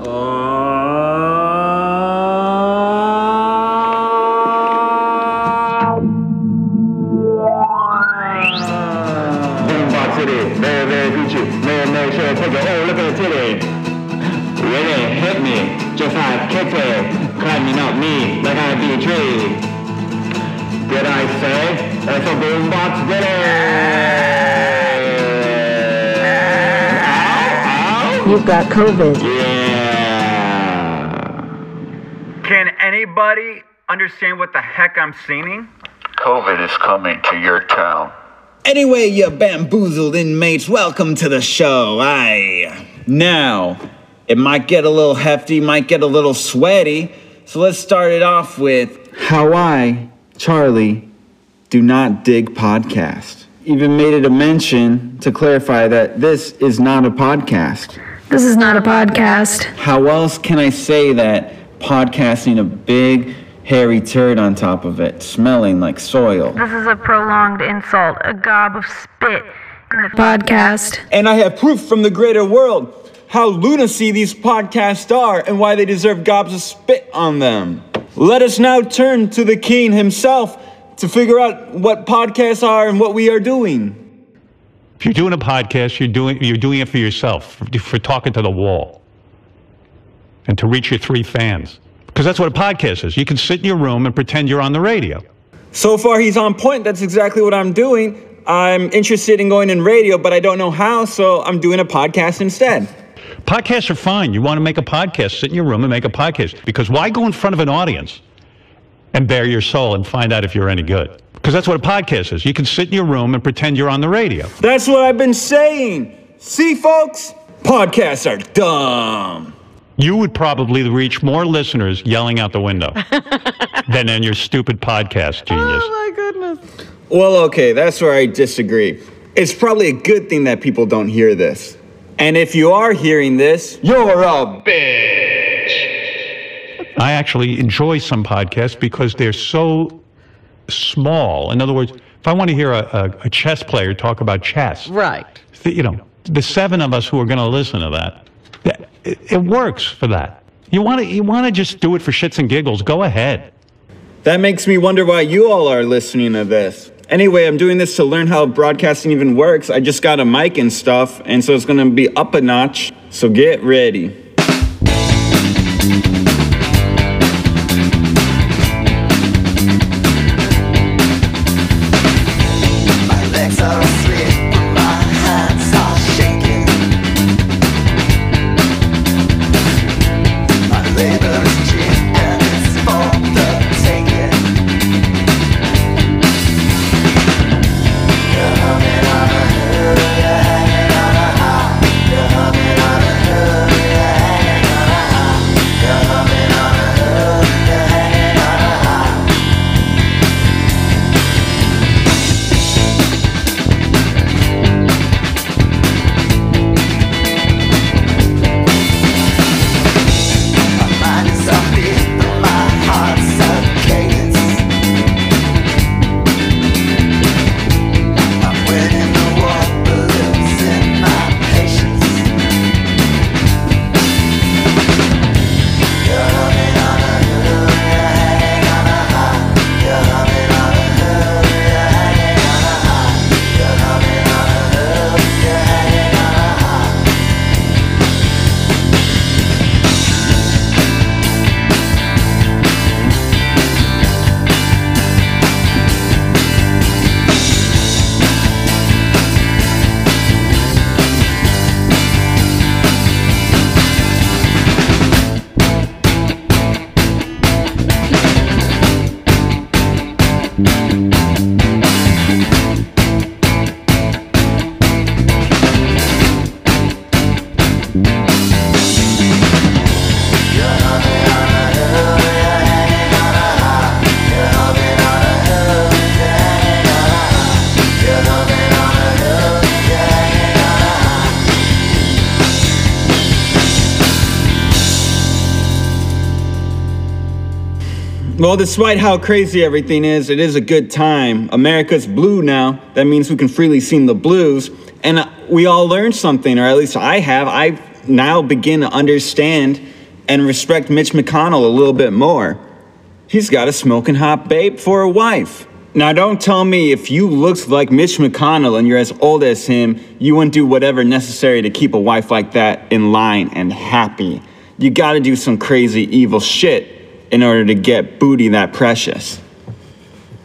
Very Gucci, very sure. Take a whole look at the titty. Really hit me, just like Kitty. Climbing up me like I'd be a tree. Did I say that's a boombox ditty? You've got COVID. Yeah. Can anybody understand what the heck I'm singing? COVID is coming to your town. Anyway, you bamboozled inmates, welcome to the show. Now, it might get a little hefty, might get a little sweaty, so let's start it off with how I, Charlie, do not dig podcasts. Even made it a mention to clarify that this is not a podcast. This is not a podcast. How else can I say that podcasting a big hairy turd on top of it, smelling like soil? This is a prolonged insult, a gob of spit in the podcast. And I have proof from the greater world how lunacy these podcasts are and why they deserve gobs of spit on them. Let us now turn to the king himself to figure out what podcasts are and what we are doing. If you're doing a podcast, you're doing it for yourself, for talking to the wall and to reach your three fans. Because that's what a podcast is. You can sit in your room and pretend you're on the radio. So far, he's on point. That's exactly what I'm doing. I'm interested in going in radio, but I don't know how, so I'm doing a podcast instead. Podcasts are fine. You want to make a podcast, sit in your room and make a podcast. Because why go in front of an audience and bare your soul and find out if you're any good? Because that's what a podcast is. You can sit in your room and pretend you're on the radio. That's what I've been saying. See, folks? Podcasts are dumb. You would probably reach more listeners yelling out the window than in your stupid podcast, genius. Oh, my goodness. Well, okay, that's where I disagree. It's probably a good thing that people don't hear this. And if you are hearing this, you're a bitch. I actually enjoy some podcasts because they're so small. In other words, if I want to hear a chess player talk about chess, right? You know, the seven of us who are going to listen to that, it works for that. You want to just do it for shits and giggles, go ahead. That makes me wonder why you all are listening to this. Anyway, I'm doing this to learn how broadcasting even works. I just got a mic and stuff, and so it's going to be up a notch. So get ready. Well, despite how crazy everything is, it is a good time. America's blue now. That means we can freely sing the blues. And we all learned something, or at least I have. I now begin to understand and respect Mitch McConnell a little bit more. He's got a smoking hot babe for a wife. Now, don't tell me if you looked like Mitch McConnell and you're as old as him, you wouldn't do whatever necessary to keep a wife like that in line and happy. You gotta do some crazy evil shit in order to get booty that precious.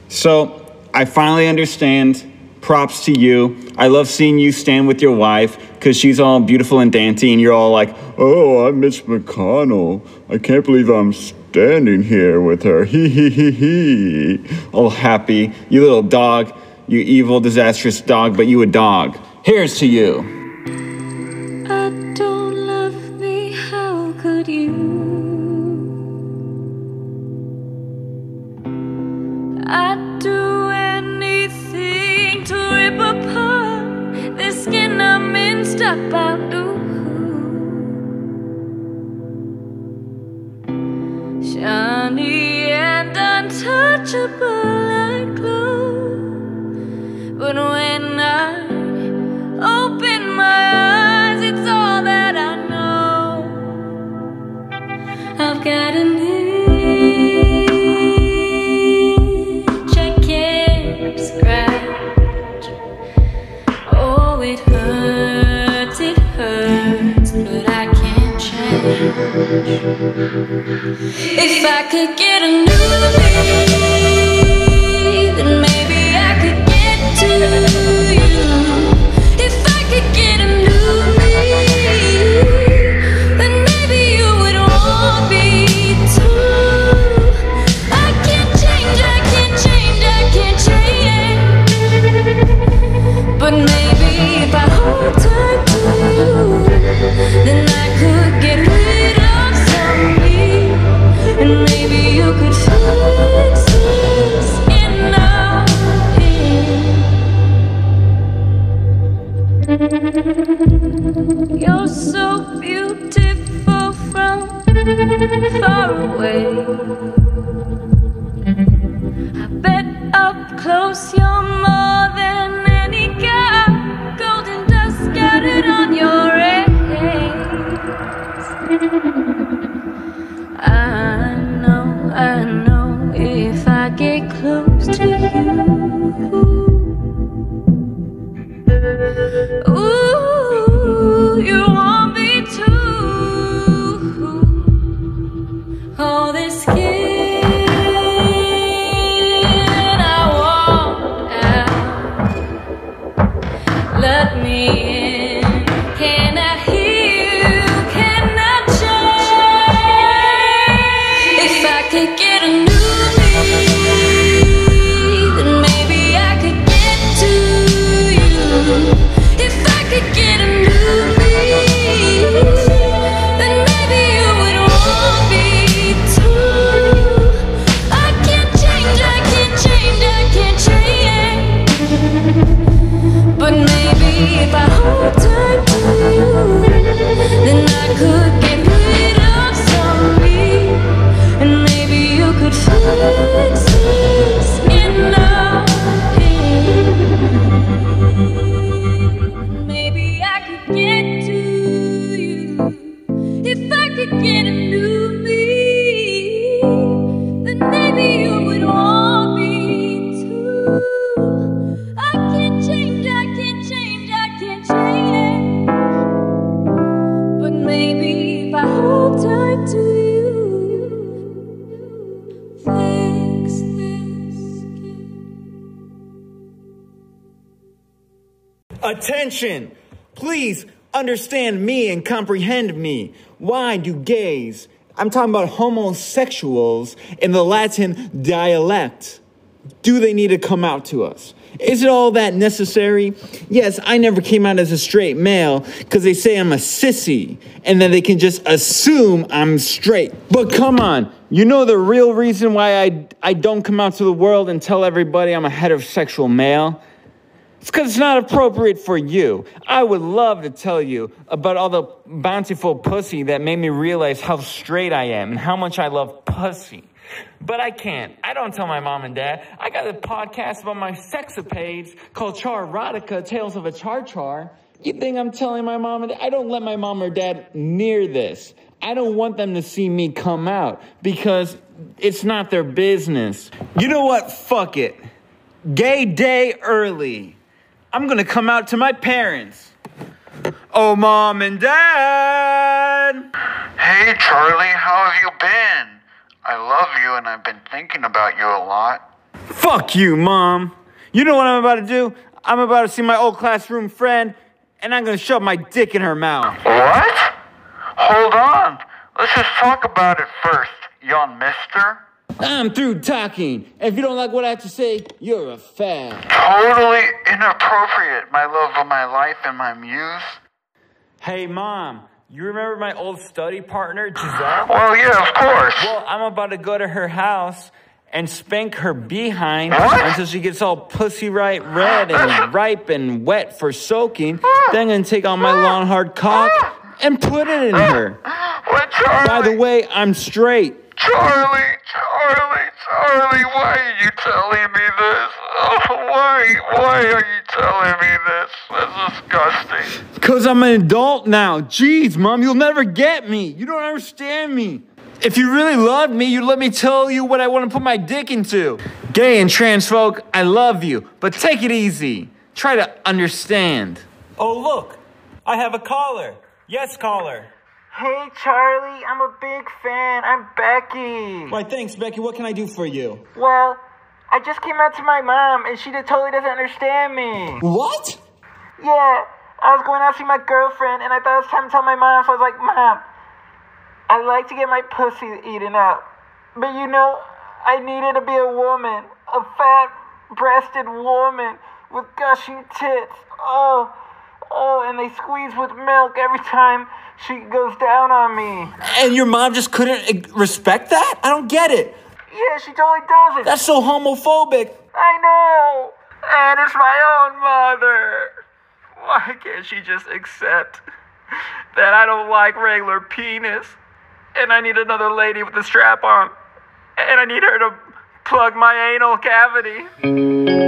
So I finally understand. Props to you. I love seeing you stand with your wife because she's all beautiful and dainty and you're all like, oh, I'm Mitch McConnell. I can't believe I'm standing here with her. Hee hee hee hee. All happy. You little dog. You evil, disastrous dog, but you a dog. Here's to you. I don't love me. How could you? I'd do anything to rip apart the skin I'm minced up out of. Shiny and untouchable I glow, but when I open my eyes, it's all that I know. I've got an if I could get a new me, then maybe I could get to you. If I could get a new me, then maybe you would want me too. I can't change, I can't change, I can't change. But maybe if I hold tight to you, then I could get rid of. And maybe you could fix this in our head. You're so beautiful from far away. I bet up close you're more than any guy. Golden dust scattered on your eggs. I know if I get close to you, ooh, you want me too. All this skin I want out. Let me in. Can I hear? Attention! Please understand me and comprehend me. Why do gays, I'm talking about homosexuals in the Latin dialect, do they need to come out to us? Is it all that necessary? Yes, I never came out as a straight male because they say I'm a sissy and then they can just assume I'm straight. But come on, you know the real reason why I don't come out to the world and tell everybody I'm a heterosexual male? It's because it's not appropriate for you. I would love to tell you about all the bountiful pussy that made me realize how straight I am and how much I love pussy. But I can't. I don't tell my mom and dad. I got a podcast about my sexapades called Char Erotica, Tales of a Char Char. You think I'm telling my mom and dad? I don't let my mom or dad near this. I don't want them to see me come out because it's not their business. You know what? Fuck it. Gay day early. I'm gonna come out to my parents. Oh, Mom and Dad. Hey, Charlie, how have you been? I love you and I've been thinking about you a lot. Fuck you, Mom. You know what I'm about to do? I'm about to see my old classroom friend and I'm gonna shove my dick in her mouth. What? Hold on. Let's just talk about it first, yon mister. I'm through talking. If you don't like what I have to say, you're a fag. Totally inappropriate, my love of my life and my muse. Hey, Mom, you remember my old study partner, Giselle? Well, yeah, of course. Well, I'm about to go to her house and spank her behind until she gets all pussy right red and ripe and wet for soaking. Then I'm going to take on my long hard cock and put it in her. What, Charlie? By the way, I'm straight. Charlie, why are you telling me this? Oh, why are you telling me this? That's disgusting. Because I'm an adult now. Jeez, Mom, you'll never get me. You don't understand me. If you really loved me, you'd let me tell you what I want to put my dick into. Gay and trans folk, I love you, but take it easy. Try to understand. Oh, look, I have a caller. Yes, caller. Hey, Charlie, I'm a big fan. I'm Becky. Why, thanks, Becky. What can I do for you? Well, I just came out to my mom, and she totally doesn't understand me. What? Yeah, I was going out to see my girlfriend, and I thought it was time to tell my mom, so I was like, Mom, I'd like to get my pussy eaten out, but you know, I needed to be a woman, a fat-breasted woman with gushing tits. Oh, and they squeeze with milk every time she goes down on me. And your mom just couldn't respect that? I don't get it. Yeah, she totally doesn't. That's so homophobic. I know. And it's my own mother. Why can't she just accept that I don't like regular penis? And I need another lady with a strap on. And I need her to plug my anal cavity.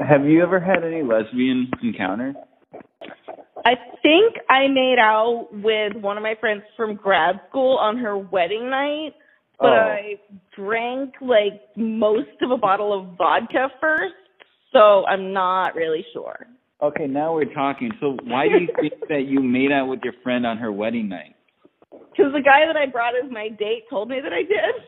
Have you ever had any lesbian encounter? I think I made out with one of my friends from grad school on her wedding night, but I drank, like, most of a bottle of vodka first, so I'm not really sure. Okay, now we're talking. So why do you think that you made out with your friend on her wedding night? Because the guy that I brought as my date told me that I did.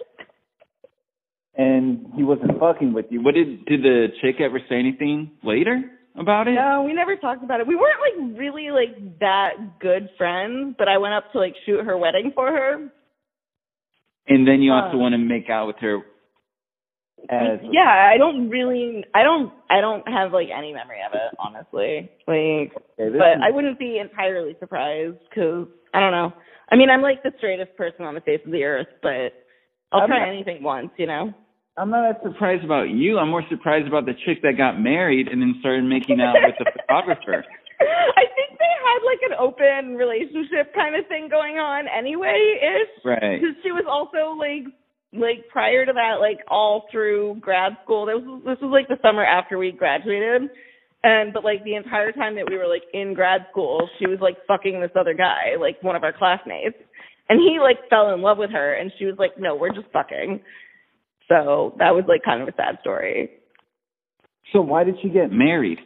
And he wasn't fucking with you. What did the chick ever say anything later about it? No, we never talked about it. We weren't, like, really, like, that good friends, but I went up to, like, shoot her wedding for her. And then you also want to make out with her. Yeah, I don't have, like, any memory of it, honestly. Like, okay, but I wouldn't be entirely surprised because, I don't know. I mean, I'm, like, the straightest person on the face of the earth, but I'll try anything once, you know? I'm not as surprised about you. I'm more surprised about the chick that got married and then started making out with the photographer. I think they had, like, an open relationship kind of thing going on anyway-ish. Right. Because she was also, like prior to that, like, all through grad school. This was, like, the summer after we graduated. But, like, the entire time that we were, like, in grad school, she was, like, fucking this other guy, like, one of our classmates. And he, like, fell in love with her, and she was like, no, we're just fucking. So that was, like, kind of a sad story. So why did she get married?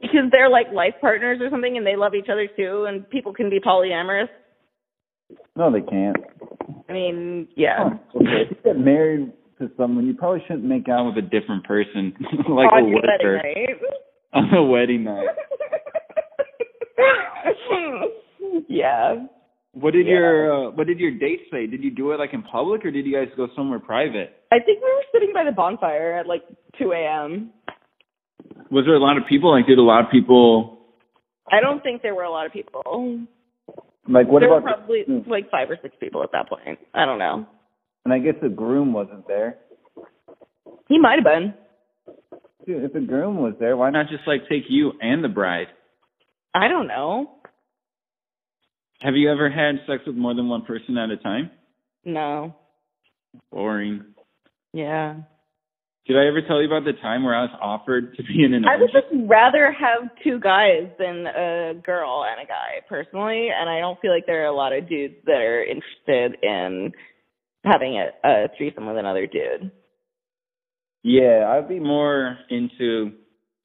Because they're, like, life partners or something, and they love each other, too, and people can be polyamorous. No, they can't. I mean, yeah. Oh, okay. If you get married to someone, you probably shouldn't make out with a different person, like a worker. On a wedding night. Yeah. What did your date say? Did you do it, like, in public, or did you guys go somewhere private? I think we were sitting by the bonfire at, like, 2 a.m. Was there a lot of people? Like, did a lot of people? I don't think there were a lot of people. Like, what about? There were probably, like, 5 or 6 people at that point. I don't know. And I guess the groom wasn't there. He might have been. Dude, if the groom was there, why not just, like, take you and the bride? I don't know. Have you ever had sex with more than one person at a time? No. Boring. Yeah. Did I ever tell you about the time where I was offered to be in an orgy? I would just rather have 2 guys than a girl and a guy, personally, and I don't feel like there are a lot of dudes that are interested in having a threesome with another dude. Yeah, I'd be more into,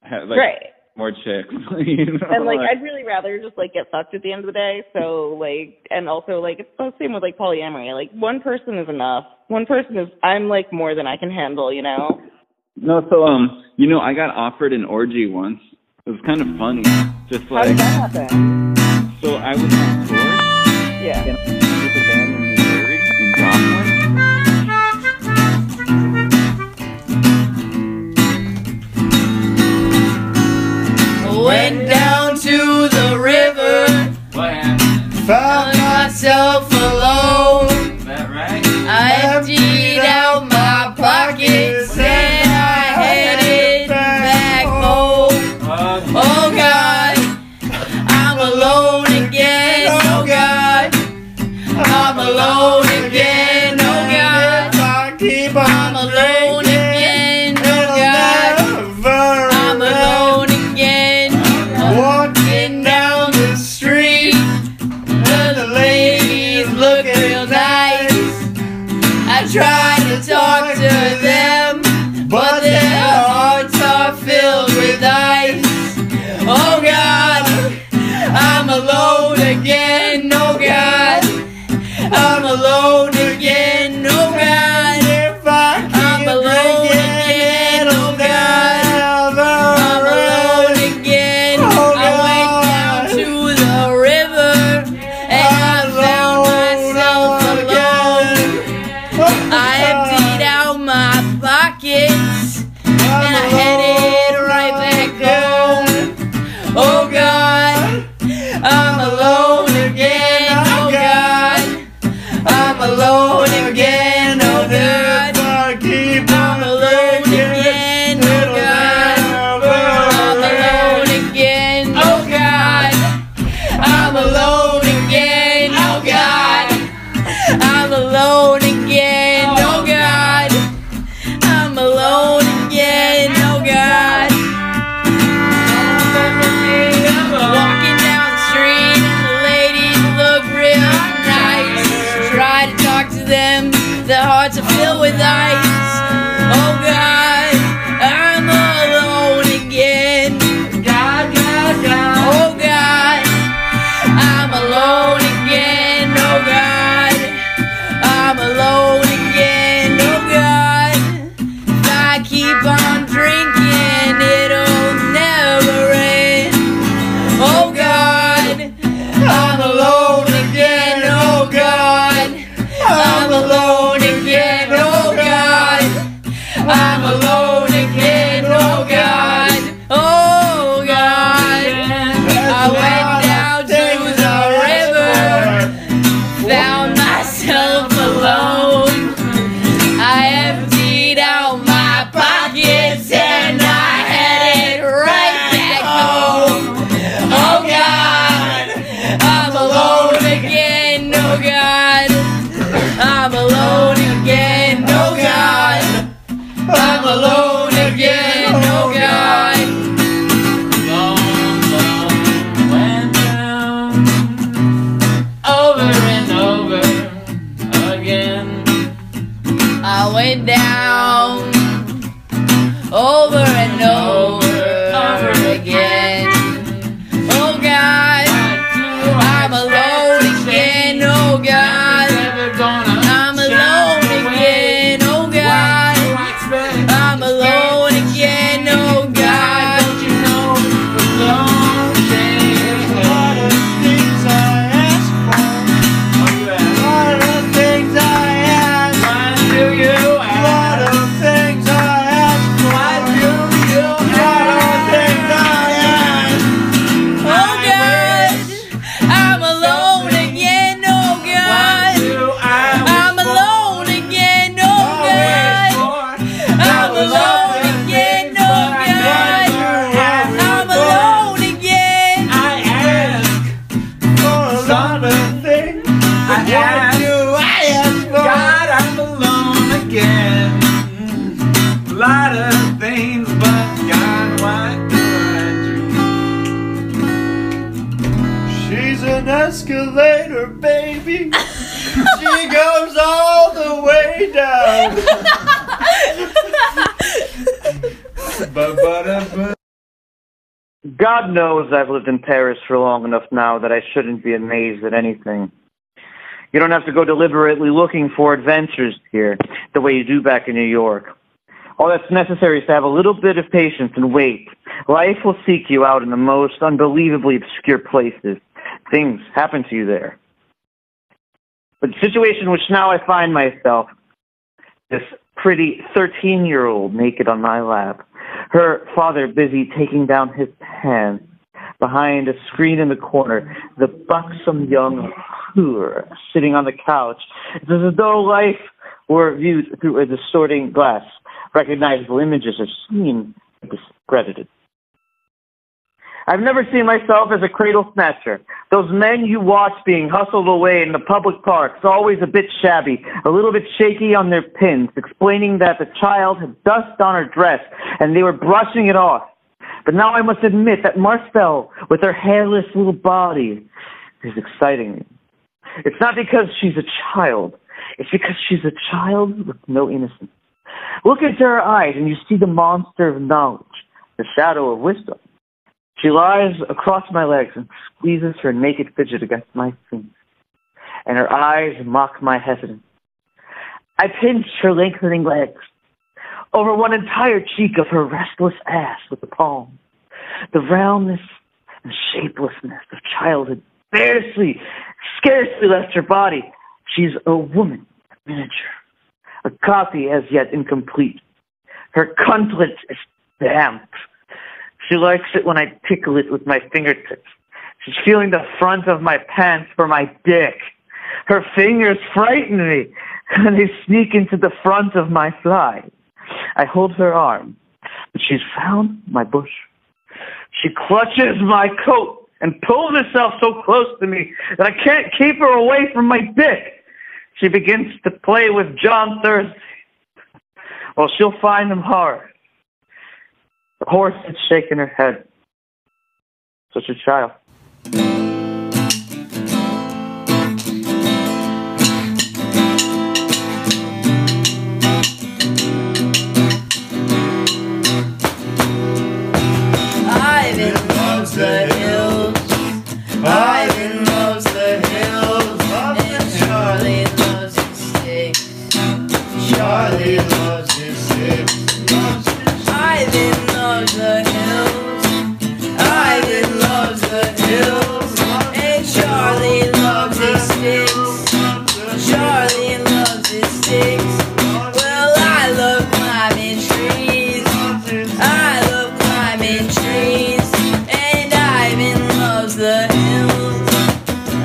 like, right. More chicks. You know? And, like, I'd really rather just, like, get fucked at the end of the day. So, like, and also, like, it's the same with, like, polyamory. Like, one person is enough. One person is, I'm, like, more than I can handle, you know? No, so, you know, I got offered an orgy once. It was kind of funny. Just, like. How did that happen? So I was on tour. Yeah. And I was with a band in Missouri, in Joplin. Went down to the river. What happened? Found myself alone. Is that right? I emptied out my pockets and I headed back home. Oh God, I'm alone again. Oh God, escalator, baby. She goes all the way down. God knows I've lived in Paris for long enough now that I shouldn't be amazed at anything. You don't have to go deliberately looking for adventures here the way you do back in New York. All that's necessary is to have a little bit of patience and wait. Life will seek you out in the most unbelievably obscure places. Things happen to you there. But the situation in which now I find myself, this pretty 13-year-old naked on my lap, her father busy taking down his pants, behind a screen in the corner, the buxom young whore sitting on the couch. It's as though life were viewed through a distorting glass. Recognizable images are seen and discredited. I've never seen myself as a cradle snatcher. Those men you watch being hustled away in the public parks, always a bit shabby, a little bit shaky on their pins, explaining that the child had dust on her dress and they were brushing it off. But now I must admit that Marcel, with her hairless little body, is exciting me. It's not because she's a child. It's because she's a child with no innocence. Look into her eyes and you see the monster of knowledge, the shadow of wisdom. She lies across my legs and squeezes her naked fidget against my seams, and her eyes mock my hesitance. I pinch her lengthening legs over one entire cheek of her restless ass with the palm. The roundness and shapelessness of childhood scarcely left her body. She's a woman in miniature, a copy as yet incomplete. Her cuntlet is damp. She likes it when I tickle it with my fingertips. She's feeling the front of my pants for my dick. Her fingers frighten me, and they sneak into the front of my fly. I hold her arm, but she's found my bush. She clutches my coat and pulls herself so close to me that I can't keep her away from my dick. She begins to play with John Thursday. Well, she'll find him hard. The horse is shaking her head. Such a child. Ivan loves the hills. Ivan loves the hills. And Charlie loves his sticks. Charlie loves his sticks. Ivan loves the hills. Ivan loves the hills. And Charlie loves his sticks. Charlie loves his sticks. Well, I love climbing trees. I love climbing trees. And Ivan loves the hills.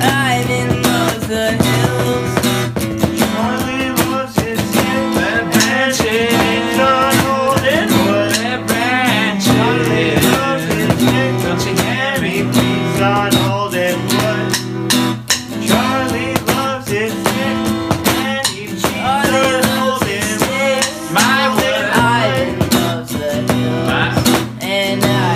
Ivan loves the hills. Charlie loves his sticks. That branch is on holding wood. That branch. Charlie loves his sticks. Don't you hear me? Please on holding wood. Charlie loves his sticks. And he cheats on holding wood. My wood. Ivan loves the hills. And I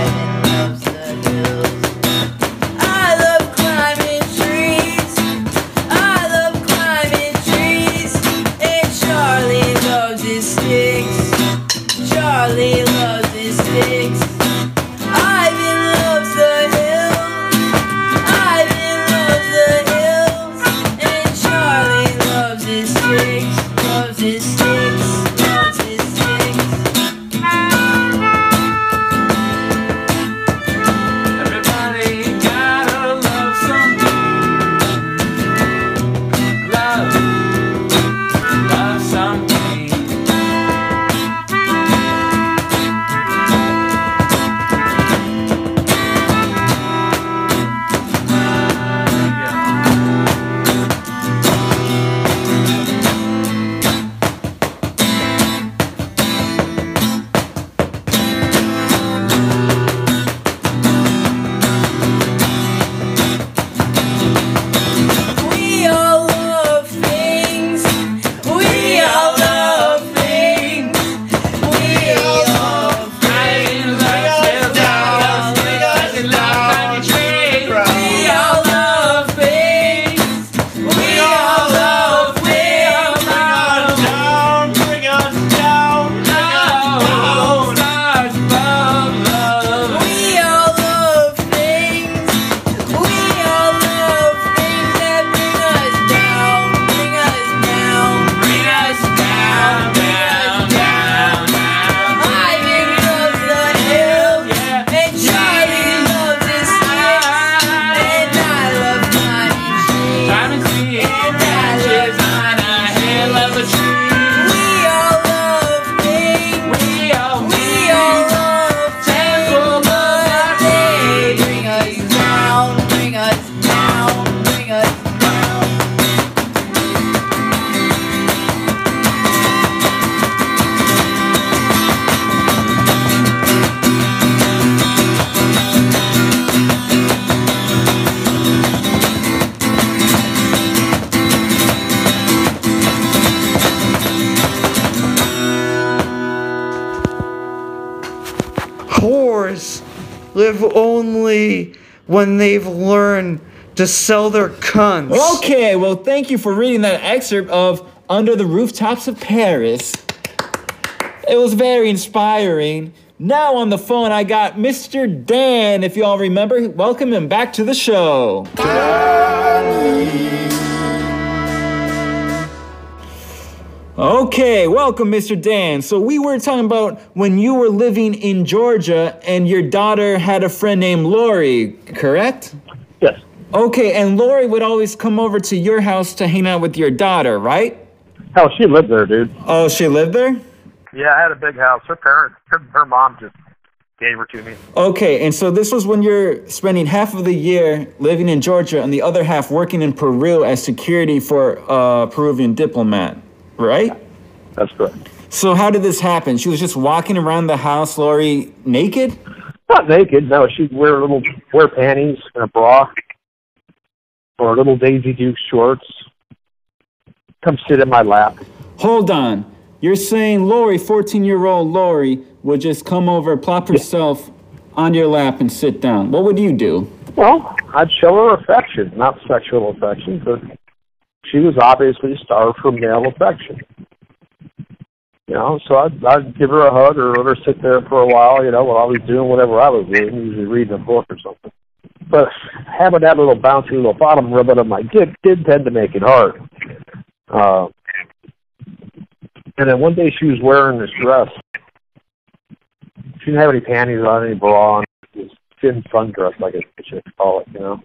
live only when they've learned to sell their cunts. Okay, well, thank you for reading that excerpt of Under the Rooftops of Paris. It was very inspiring. Now on the phone, I got Mr. Dan, if you all remember. Welcome him back to the show. Danny. Okay, welcome, Mr. Dan. So we were talking about when you were living in Georgia and your daughter had a friend named Lori, correct? Yes. Okay, and Lori would always come over to your house to hang out with your daughter, right? Hell, she lived there, dude. Oh, she lived there? Yeah, I had a big house. Her parents, her mom just gave her to me. Okay, and so this was when you're spending half of the year living in Georgia and the other half working in Peru as security for a Peruvian diplomat, right? That's correct. So how did this happen? She was just walking around the house, Lori, naked? Not naked, no. She'd wear panties and a bra or little Daisy Duke shorts. Come sit in my lap. Hold on. You're saying Lori, 14-year-old Lori, would just come over, plop herself on your lap and sit down. What would you do? Well, I'd show her affection, not sexual affection, but she was obviously starved for male affection. You know, so I'd give her a hug or let her sit there for a while, you know, while I was doing whatever I was doing, usually reading a book or something. But having that little bouncy little bottom ribbon of my dick did tend to make it hard. And then one day she was wearing this dress. She didn't have any panties on, any bra on. It was a thin sundress, like I should call it, you know.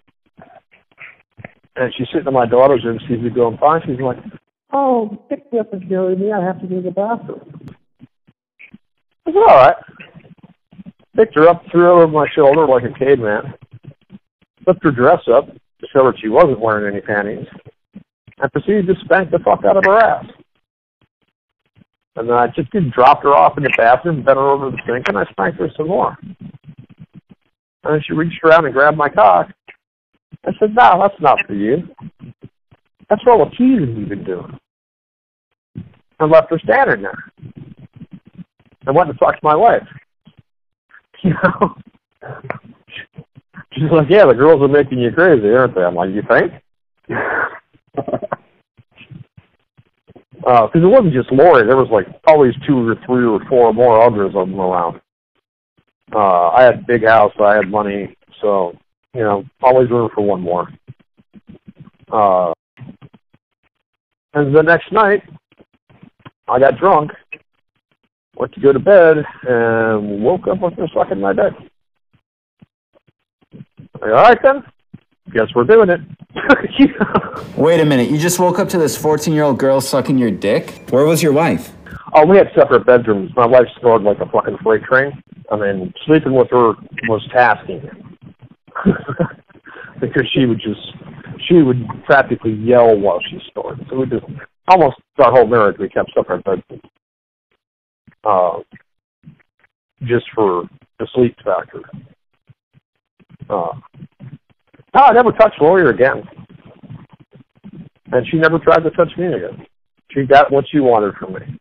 And she's sitting in my daughter's room. She's going fine. She's like, oh, pick me up and carry me. I have to go to the bathroom. I said, all right. Picked her up, threw her over my shoulder like a caveman. Flipped her dress up to show her she wasn't wearing any panties. And proceeded to spank the fuck out of her ass. And then I just dropped her off in the bathroom, bent her over the sink, and I spanked her some more. And she reached around and grabbed my cock. I said, no, that's not for you. That's for all the teasing you've been doing. And left her standing there. And went and fucked my wife. You know? She's like, yeah, the girls are making you crazy, aren't they? I'm like, you think? Because it wasn't just Lori. There was like always 2 or 3 or 4 more others of them around. I had a big house. I had money. So, you know, always room for one more. And the next night, I got drunk, went to go to bed, and woke up with her sucking my dick. All right, then. Guess we're doing it. Wait a minute. You just woke up to this 14-year-old girl sucking your dick? Where was your wife? Oh, we had separate bedrooms. My wife snored like a fucking freight train. I mean, sleeping with her was tasking. Because she would practically yell while she snored. So we just, almost our whole marriage, we kept separate bedrooms. Just for the sleep factor. No, I never touched Lori again. And she never tried to touch me again. She got what she wanted from me.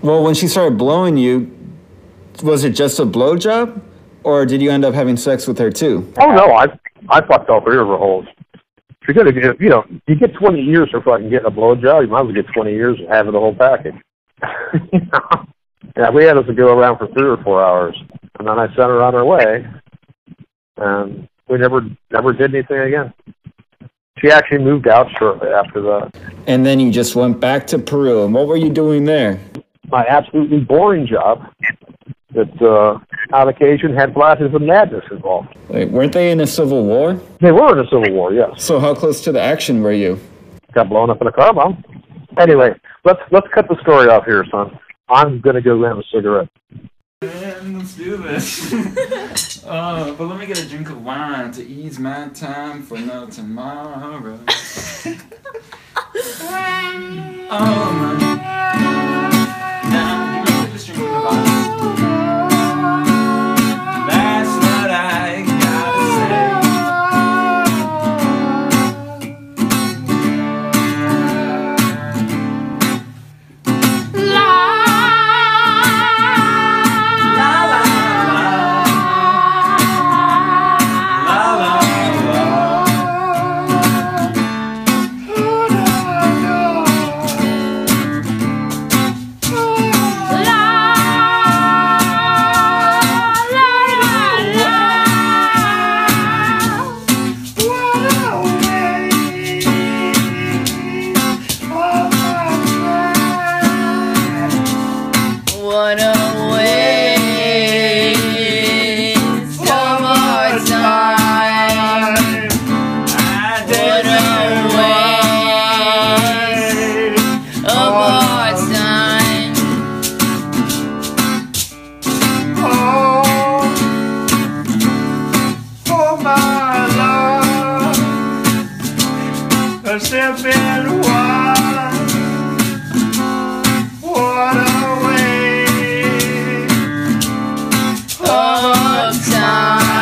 Well, when she started blowing you, was it just a blowjob? Or did you end up having sex with her too? Oh no, I fucked all 3 of her holes. If you're gonna, you know, you get 20 years for fucking getting a blowjob. You might as well get 20 years and having the whole package. You know? Yeah, we had us to go around for 3 or 4 hours, and then I sent her on her way, and we never did anything again. She actually moved out shortly after that. And then you just went back to Peru. And what were you doing there? My absolutely boring job. That on occasion had flashes of madness involved. Wait, weren't they in a civil war? They were in a civil war, yes. So how close to the action were you? Got blown up in a car bomb. Anyway, let's cut the story off here, son. I'm gonna go have a cigarette. Man, let's do this. But let me get a drink of wine to ease my time for no tomorrow. Oh my. Now, let's just drink the bottle. yourself in what a waste of time.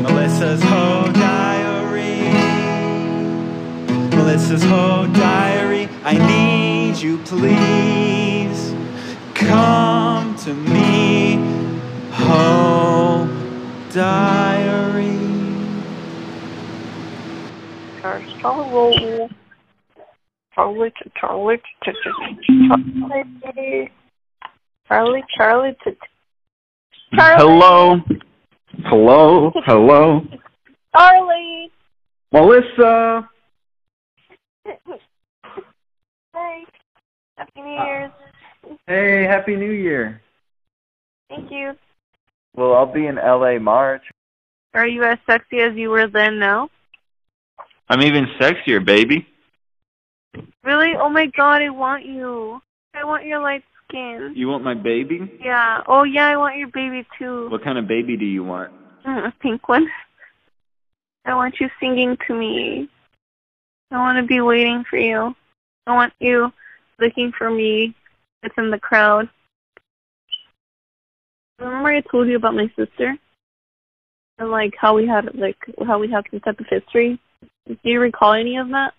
Melissa's whole diary, I need you, please come to me, whole diary. Charlie. Hello. Charlie. Melissa. Hey, Happy New Year. Hey, Happy New Year. Thank you. Well, I'll be in LA March. Are you as sexy as you were then now? I'm even sexier, baby. Really? Oh my god, I want you. I want your light skin. You want my baby? Yeah. Oh yeah, I want your baby too. What kind of baby do you want? A pink one. I want you singing to me. I want to be waiting for you. I want you looking for me. It's in the crowd. Remember I told you about my sister? And how we have some type of history? Do you recall any of that?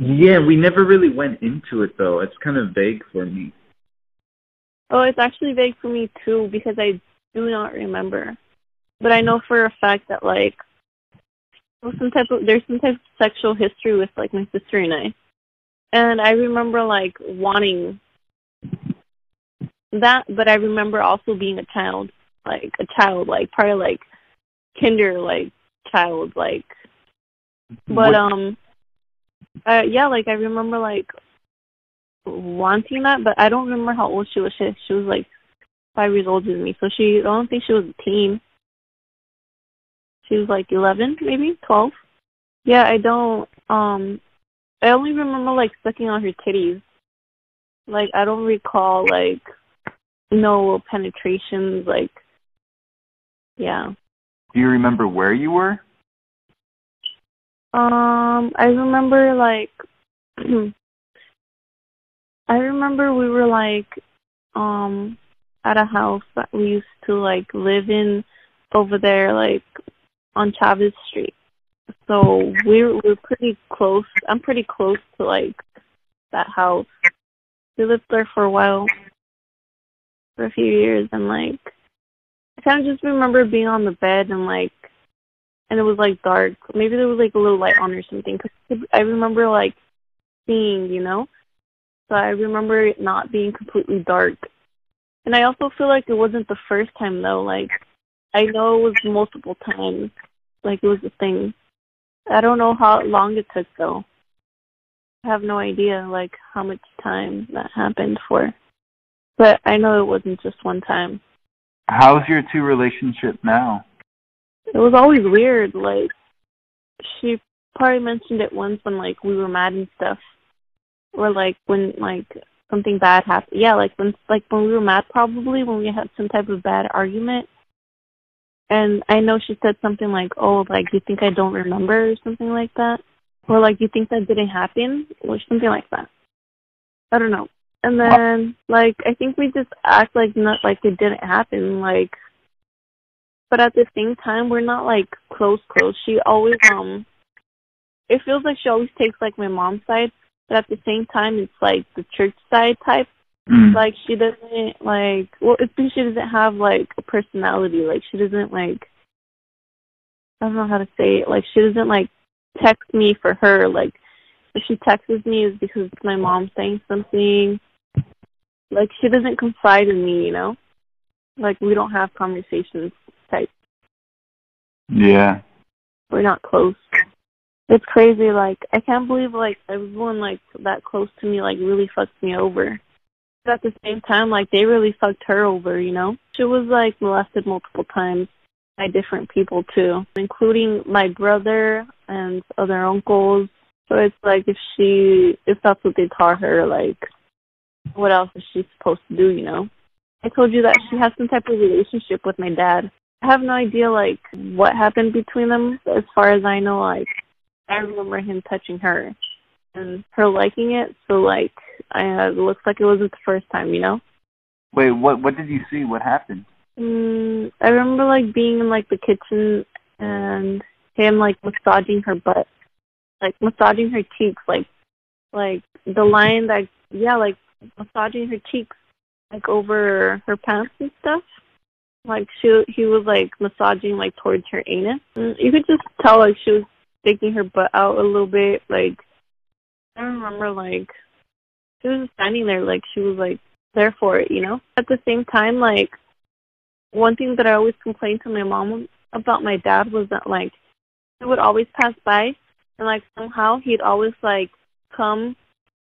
Yeah, we never really went into it though. It's kind of vague for me. Oh, it's actually vague for me too because I do not remember. But I know for a fact that there's some type of sexual history with my sister and I. And I remember wanting that, but I remember also being a child, probably kinder child. But I remember wanting that, but I don't remember how old she was. She was 5 years older than me, so I don't think she was a teen. She was 11, maybe 12. Yeah, I don't. I only remember sucking on her titties. I don't recall no penetrations. Yeah. Do you remember where you were? I remember we were at a house that we used to live in over there on Chavez Street. So we're pretty close. I'm pretty close to like that house. We lived there for a while, for a few years, and like I kind of just remember being on the bed and like, and it was like dark. Maybe there was like a little light on or something. 'Cause I remember like seeing, you know. So I remember it not being completely dark. And I also feel like it wasn't the first time though. Like I know it was multiple times. Like it was a thing. I don't know how long it took though. I have no idea like how much time that happened for. But I know it wasn't just one time. How's your two relationship now? It was always weird. Like she probably mentioned it once when like we were mad and stuff, or like when like something bad happened. Yeah, like when we were mad, probably when we had some type of bad argument. And I know she said something like, "Oh, like you think I don't remember," or something like that, or like you think that didn't happen, or something like that. I don't know. And then like I think we just act like not like it didn't happen, like. But at the same time, we're not like close. She always it feels like she always takes like my mom's side, but at the same time, it's like the church side type. Mm. Like she doesn't like, well, it's because she doesn't have like a personality. Like she doesn't like, I don't know how to say it. Like she doesn't like text me for her. Like if she texts me, is because it's my mom saying something. Like she doesn't confide in me, you know. Like we don't have conversations. Type. Yeah. We're not close. It's crazy, like I can't believe like everyone like that close to me like really fucked me over. But at the same time, like they really fucked her over, you know? She was like molested multiple times by different people too, including my brother and other uncles. So it's like if that's what they taught her, like what else is she supposed to do, you know? I told you that she has some type of relationship with my dad. I have no idea, like, what happened between them. As far as I know, like, I remember him touching her and her liking it. So, like, it looks like it wasn't the first time, you know? Wait, what did you see? What happened? I remember, like, being in, like, the kitchen and him, like, massaging her butt. Like, massaging her cheeks. Like the line that, yeah, like, massaging her cheeks, like, over her pants and stuff. Like, he was, like, massaging, like, towards her anus. And you could just tell, like, she was sticking her butt out a little bit. Like, I remember, like, she was standing there. Like, she was, like, there for it, you know? At the same time, like, one thing that I always complained to my mom about my dad was that, like, he would always pass by. And, like, somehow he'd always, like, come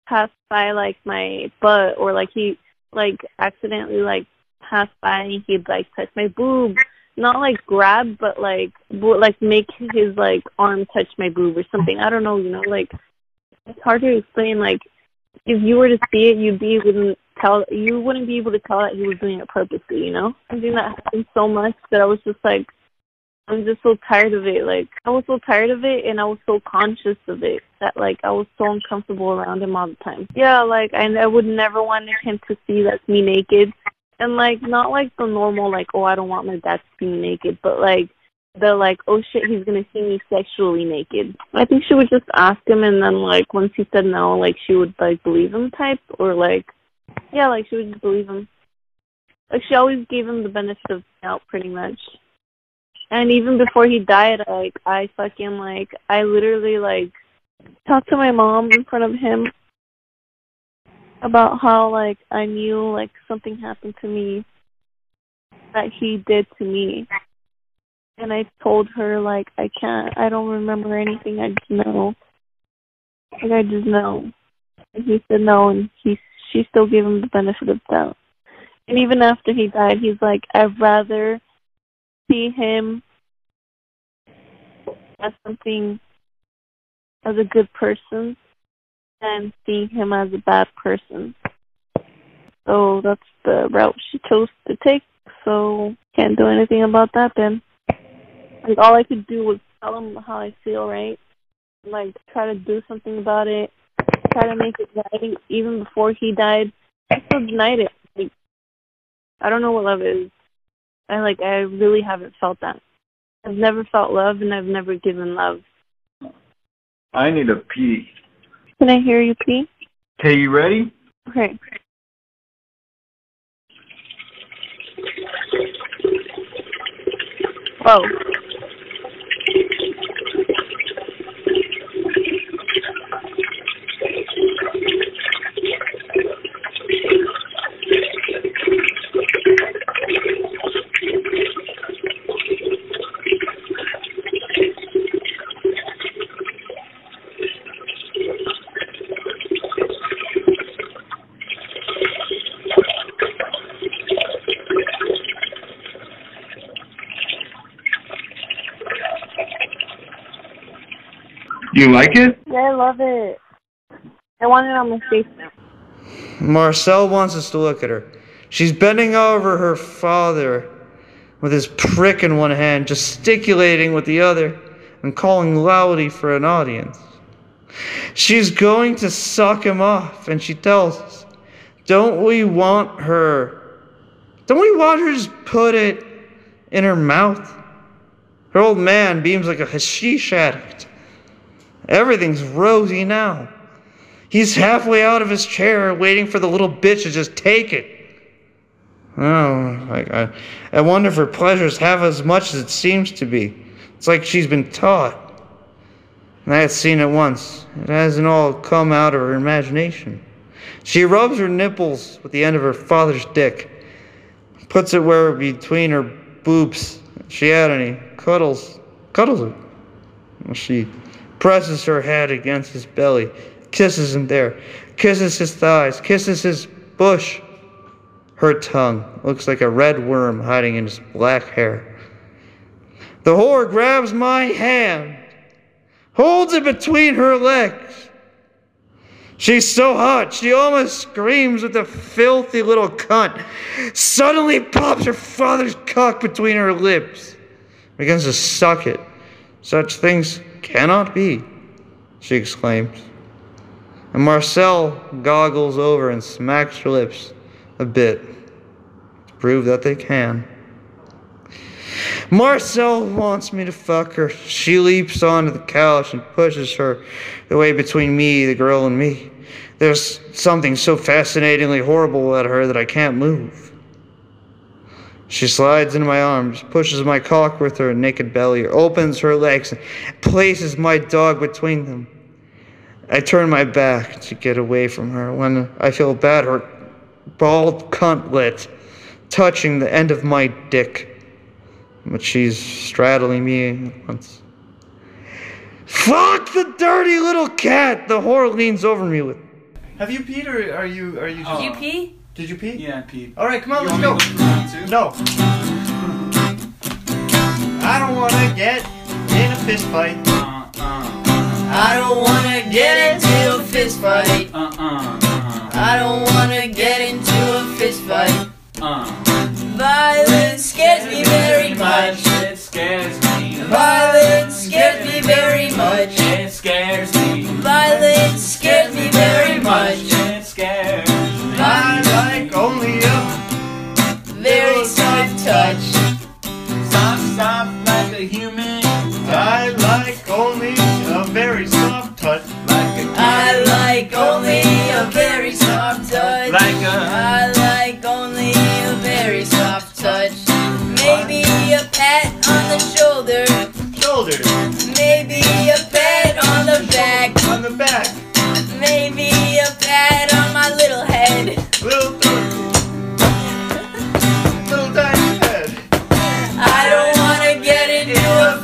pass by, like, my butt. Or, like, he, like, accidentally, like, pass by and he'd like touch my boob, not like grab, but like make his like arm touch my boob or something. I don't know, you know, like it's hard to explain. Like if you were to see it, you wouldn't be able to tell that he was doing it purposely, you know. Something that happened so much that I was just like, I'm just so tired of it. Like I was so tired of it, and I was so conscious of it that like I was so uncomfortable around him all the time. Yeah, like I would never want him to see that's me naked. And, like, not, like, the normal, like, oh, I don't want my dad to see me naked. But, like, the, like, oh, shit, he's going to see me sexually naked. I think she would just ask him, and then, like, once he said no, like, she would, like, believe him type. Or, like, yeah, like, she would just believe him. Like, she always gave him the benefit of the doubt, pretty much. And even before he died, like, I literally, like, talked to my mom in front of him about how, like, I knew, like, something happened to me that he did to me. And I told her, like, I don't remember anything, I just know. Like, I just know. And he said no, and she still gave him the benefit of the doubt. And even after he died, he's like, I'd rather see him as something, as a good person, and see him as a bad person. So that's the route she chose to take, so can't do anything about that then. Like all I could do was tell him how I feel, right? Like try to do something about it, try to make it right. Even before he died, I still denied it. Like I don't know what love is. I really haven't felt that. I've never felt love, and I've never given love. I need a pee. Can I hear you pee? Okay, you ready? Okay. Whoa. You like it? Yeah, I love it. I want it on my face now. Marcel wants us to look at her. She's bending over her father with his prick in one hand, gesticulating with the other, and calling loudly for an audience. She's going to suck him off, and she tells us, don't we want her? Don't we want her to just put it in her mouth? Her old man beams like a hashish addict. Everything's rosy now. He's halfway out of his chair waiting for the little bitch to just take it. Oh, I wonder if her pleasure's half as much as it seems to be. It's like she's been taught. And I had seen it once. It hasn't all come out of her imagination. She rubs her nipples with the end of her father's dick, puts it where between her boobs, if she had any, cuddles her. Well, she presses her head against his belly, kisses him there, kisses his thighs, kisses his bush. Her tongue looks like a red worm hiding in his black hair. The whore grabs my hand, holds it between her legs. She's so hot, she almost screams with the filthy little cunt. Suddenly pops her father's cock between her lips, begins to suck it. Such things cannot be, she exclaims. And Marcel goggles over and smacks her lips a bit to prove that they can. Marcel wants me to fuck her. She leaps onto the couch and pushes her the way between me, the girl, and me. There's something so fascinatingly horrible at her that I can't move. She slides into my arms, pushes my cock with her naked belly, opens her legs, and places my dog between them. I turn my back to get away from her when I feel bad, her bald cuntlet touching the end of my dick. But she's straddling me at once. Fuck the dirty little cat! The whore leans over me with. Have you peed or are you just... Did you pee? Did you pee? Yeah, I peed. Alright, come on, let's go. No. I don't want to get in a fist fight. I don't want to get into a fist fight. I don't want to get into a fist fight. Violence scares me very much. It scares me. Violence scares me very much. It scares me. Violence scares me very much. It scares me. I like only a very soft touch. Soft like a human touch. I like only a very soft touch. Like a I like only a very soft touch. Like a I like only a very soft touch. Maybe a pat on the shoulder. Shoulder. Maybe a pat on the back. On the back. Maybe a pat on my little head. Little little tiny head. I don't wanna get into a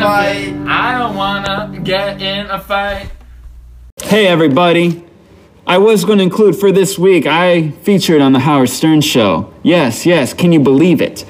fight. I don't wanna get in a fight. Hey everybody. I was going to include for this week, I featured on the Howard Stern Show. Yes, yes, can you believe it?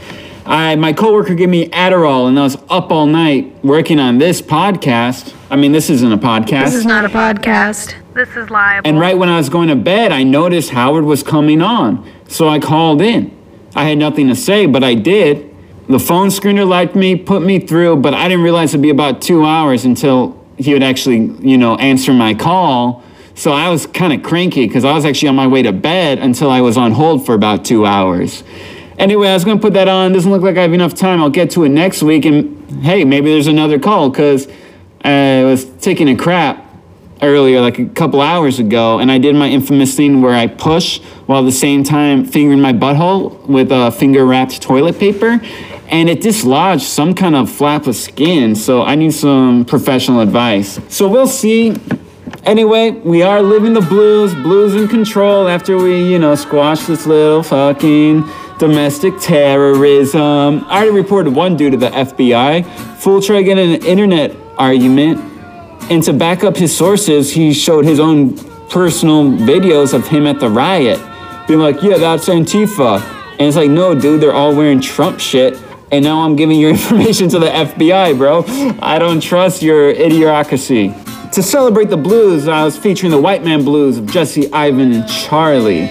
My coworker gave me Adderall and I was up all night working on this podcast. I mean, this isn't a podcast. This is not a podcast. This is liable. And right when I was going to bed, I noticed Howard was coming on. So I called in. I had nothing to say, but I did. The phone screener liked me, put me through, but I didn't realize it'd be about 2 hours until he would actually, you know, answer my call. So I was kind of cranky because I was actually on my way to bed until I was on hold for about 2 hours. Anyway, I was going to put that on. Doesn't look like I have enough time. I'll get to it next week. And hey, maybe there's another call because I was taking a crap earlier, like a couple hours ago. And I did my infamous thing where I push while at the same time fingering my butthole with a finger-wrapped toilet paper. And it dislodged some kind of flap of skin. So I need some professional advice. So we'll see. Anyway, we are living the blues, blues in control after we, you know, squash this little fucking domestic terrorism. I already reported one dude to the FBI. Fool tried to get in an internet argument. And to back up his sources, he showed his own personal videos of him at the riot. Being like, yeah, that's Antifa. And it's like, no, dude, they're all wearing Trump shit. And now I'm giving your information to the FBI, bro. I don't trust your idiocracy. To celebrate the blues, I was featuring the White Man Blues of Jesse, Ivan, and Charlie.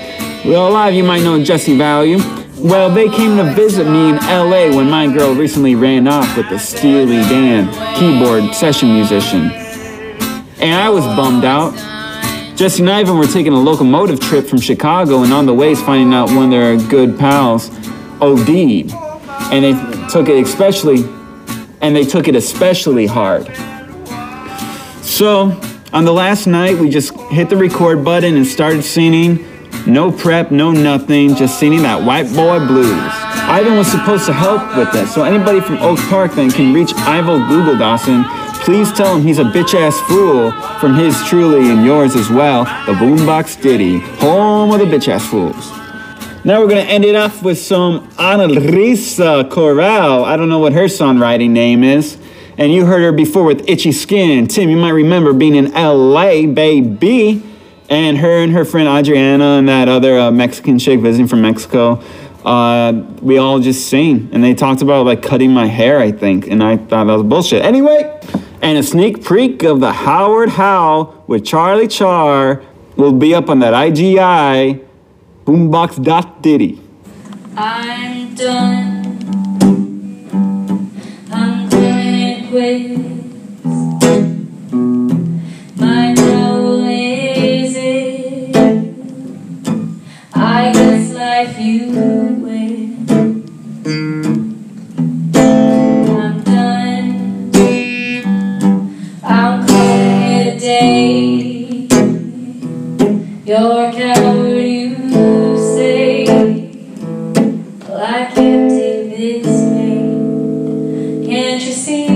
Well, a lot of you might know Jesse Value. Well, they came to visit me in LA when my girl recently ran off with the Steely Dan keyboard session musician. And I was bummed out. Jesse and Ivan were taking a locomotive trip from Chicago and on the way is finding out one of their good pals OD'd. And they took it especially hard. So, on the last night, we just hit the record button and started singing. No prep, no nothing, just singing that white boy blues. Ivan was supposed to help with this, so anybody from Oak Park then can reach Ivo Google Dawson. Please tell him he's a bitch-ass fool from his truly and yours as well, the Boombox Diddy, home of the bitch-ass fools. Now we're going to end it off with some Annalisa Corral. I don't know what her songwriting name is. And you heard her before with Itchy Skin. Tim, you might remember being in LA, baby. And her friend Adriana and that other Mexican chick visiting from Mexico, we all just sing. And they talked about like cutting my hair, I think. And I thought that was bullshit. Anyway, and a sneak peek of the Howard Howl with Charlie Char will be up on that IGI boombox.diddy. I'm done. My role is it. I guess life you win. I'm done. I'll call it a day. You're a coward, you say. Well, I can't take this pain. Can't you see?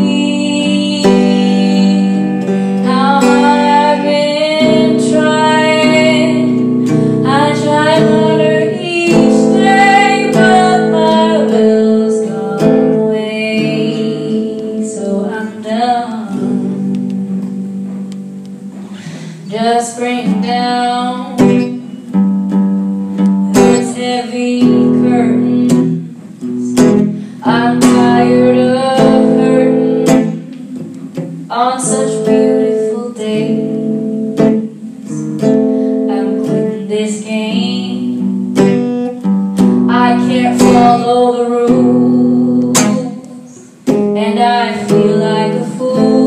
Just bring down those heavy curtains. I'm tired of hurting on such beautiful days. I'm quitting this game. I can't follow the rules, and I feel like a fool.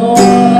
Oh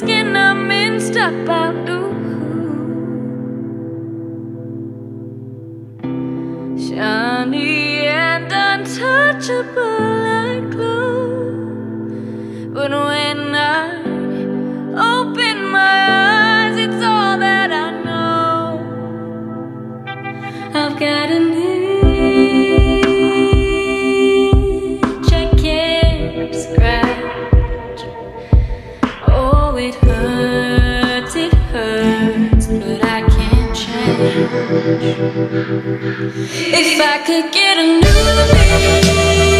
skin I'm minced up out. Ooh. Shiny and untouchable I glow, but when I open my eyes, it's all that I know. I've got an itch I can't scratch. Oh, it hurts, but I can't change. If I could get a new me,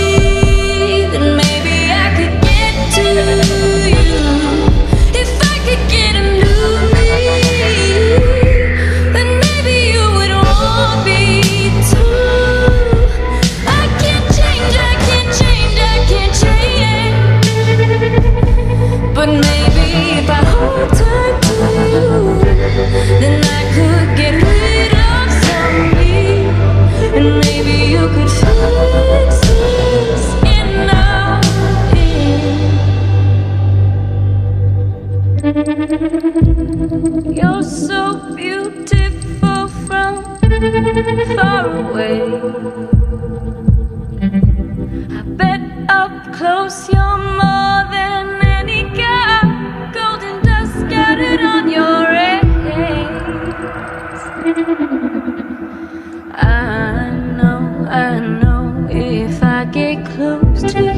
then maybe I could get to you. You're so beautiful from far away. I bet up close you're more than any guy. Golden dust scattered on your rays. I know if I get close to you,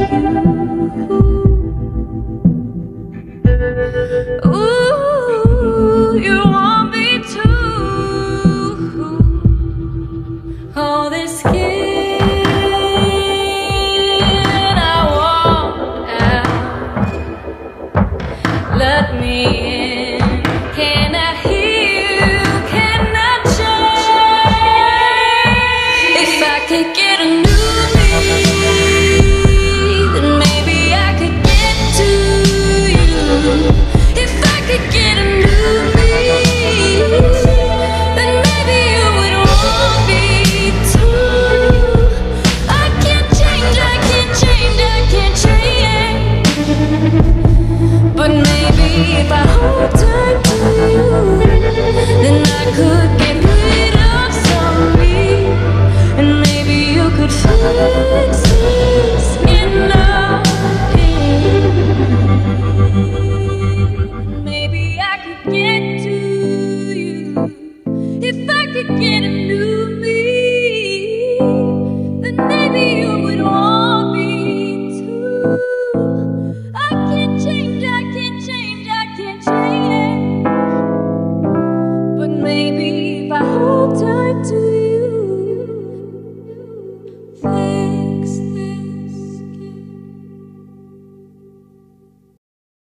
ooh, you want me to. Oh, this skin I want out. Let me in.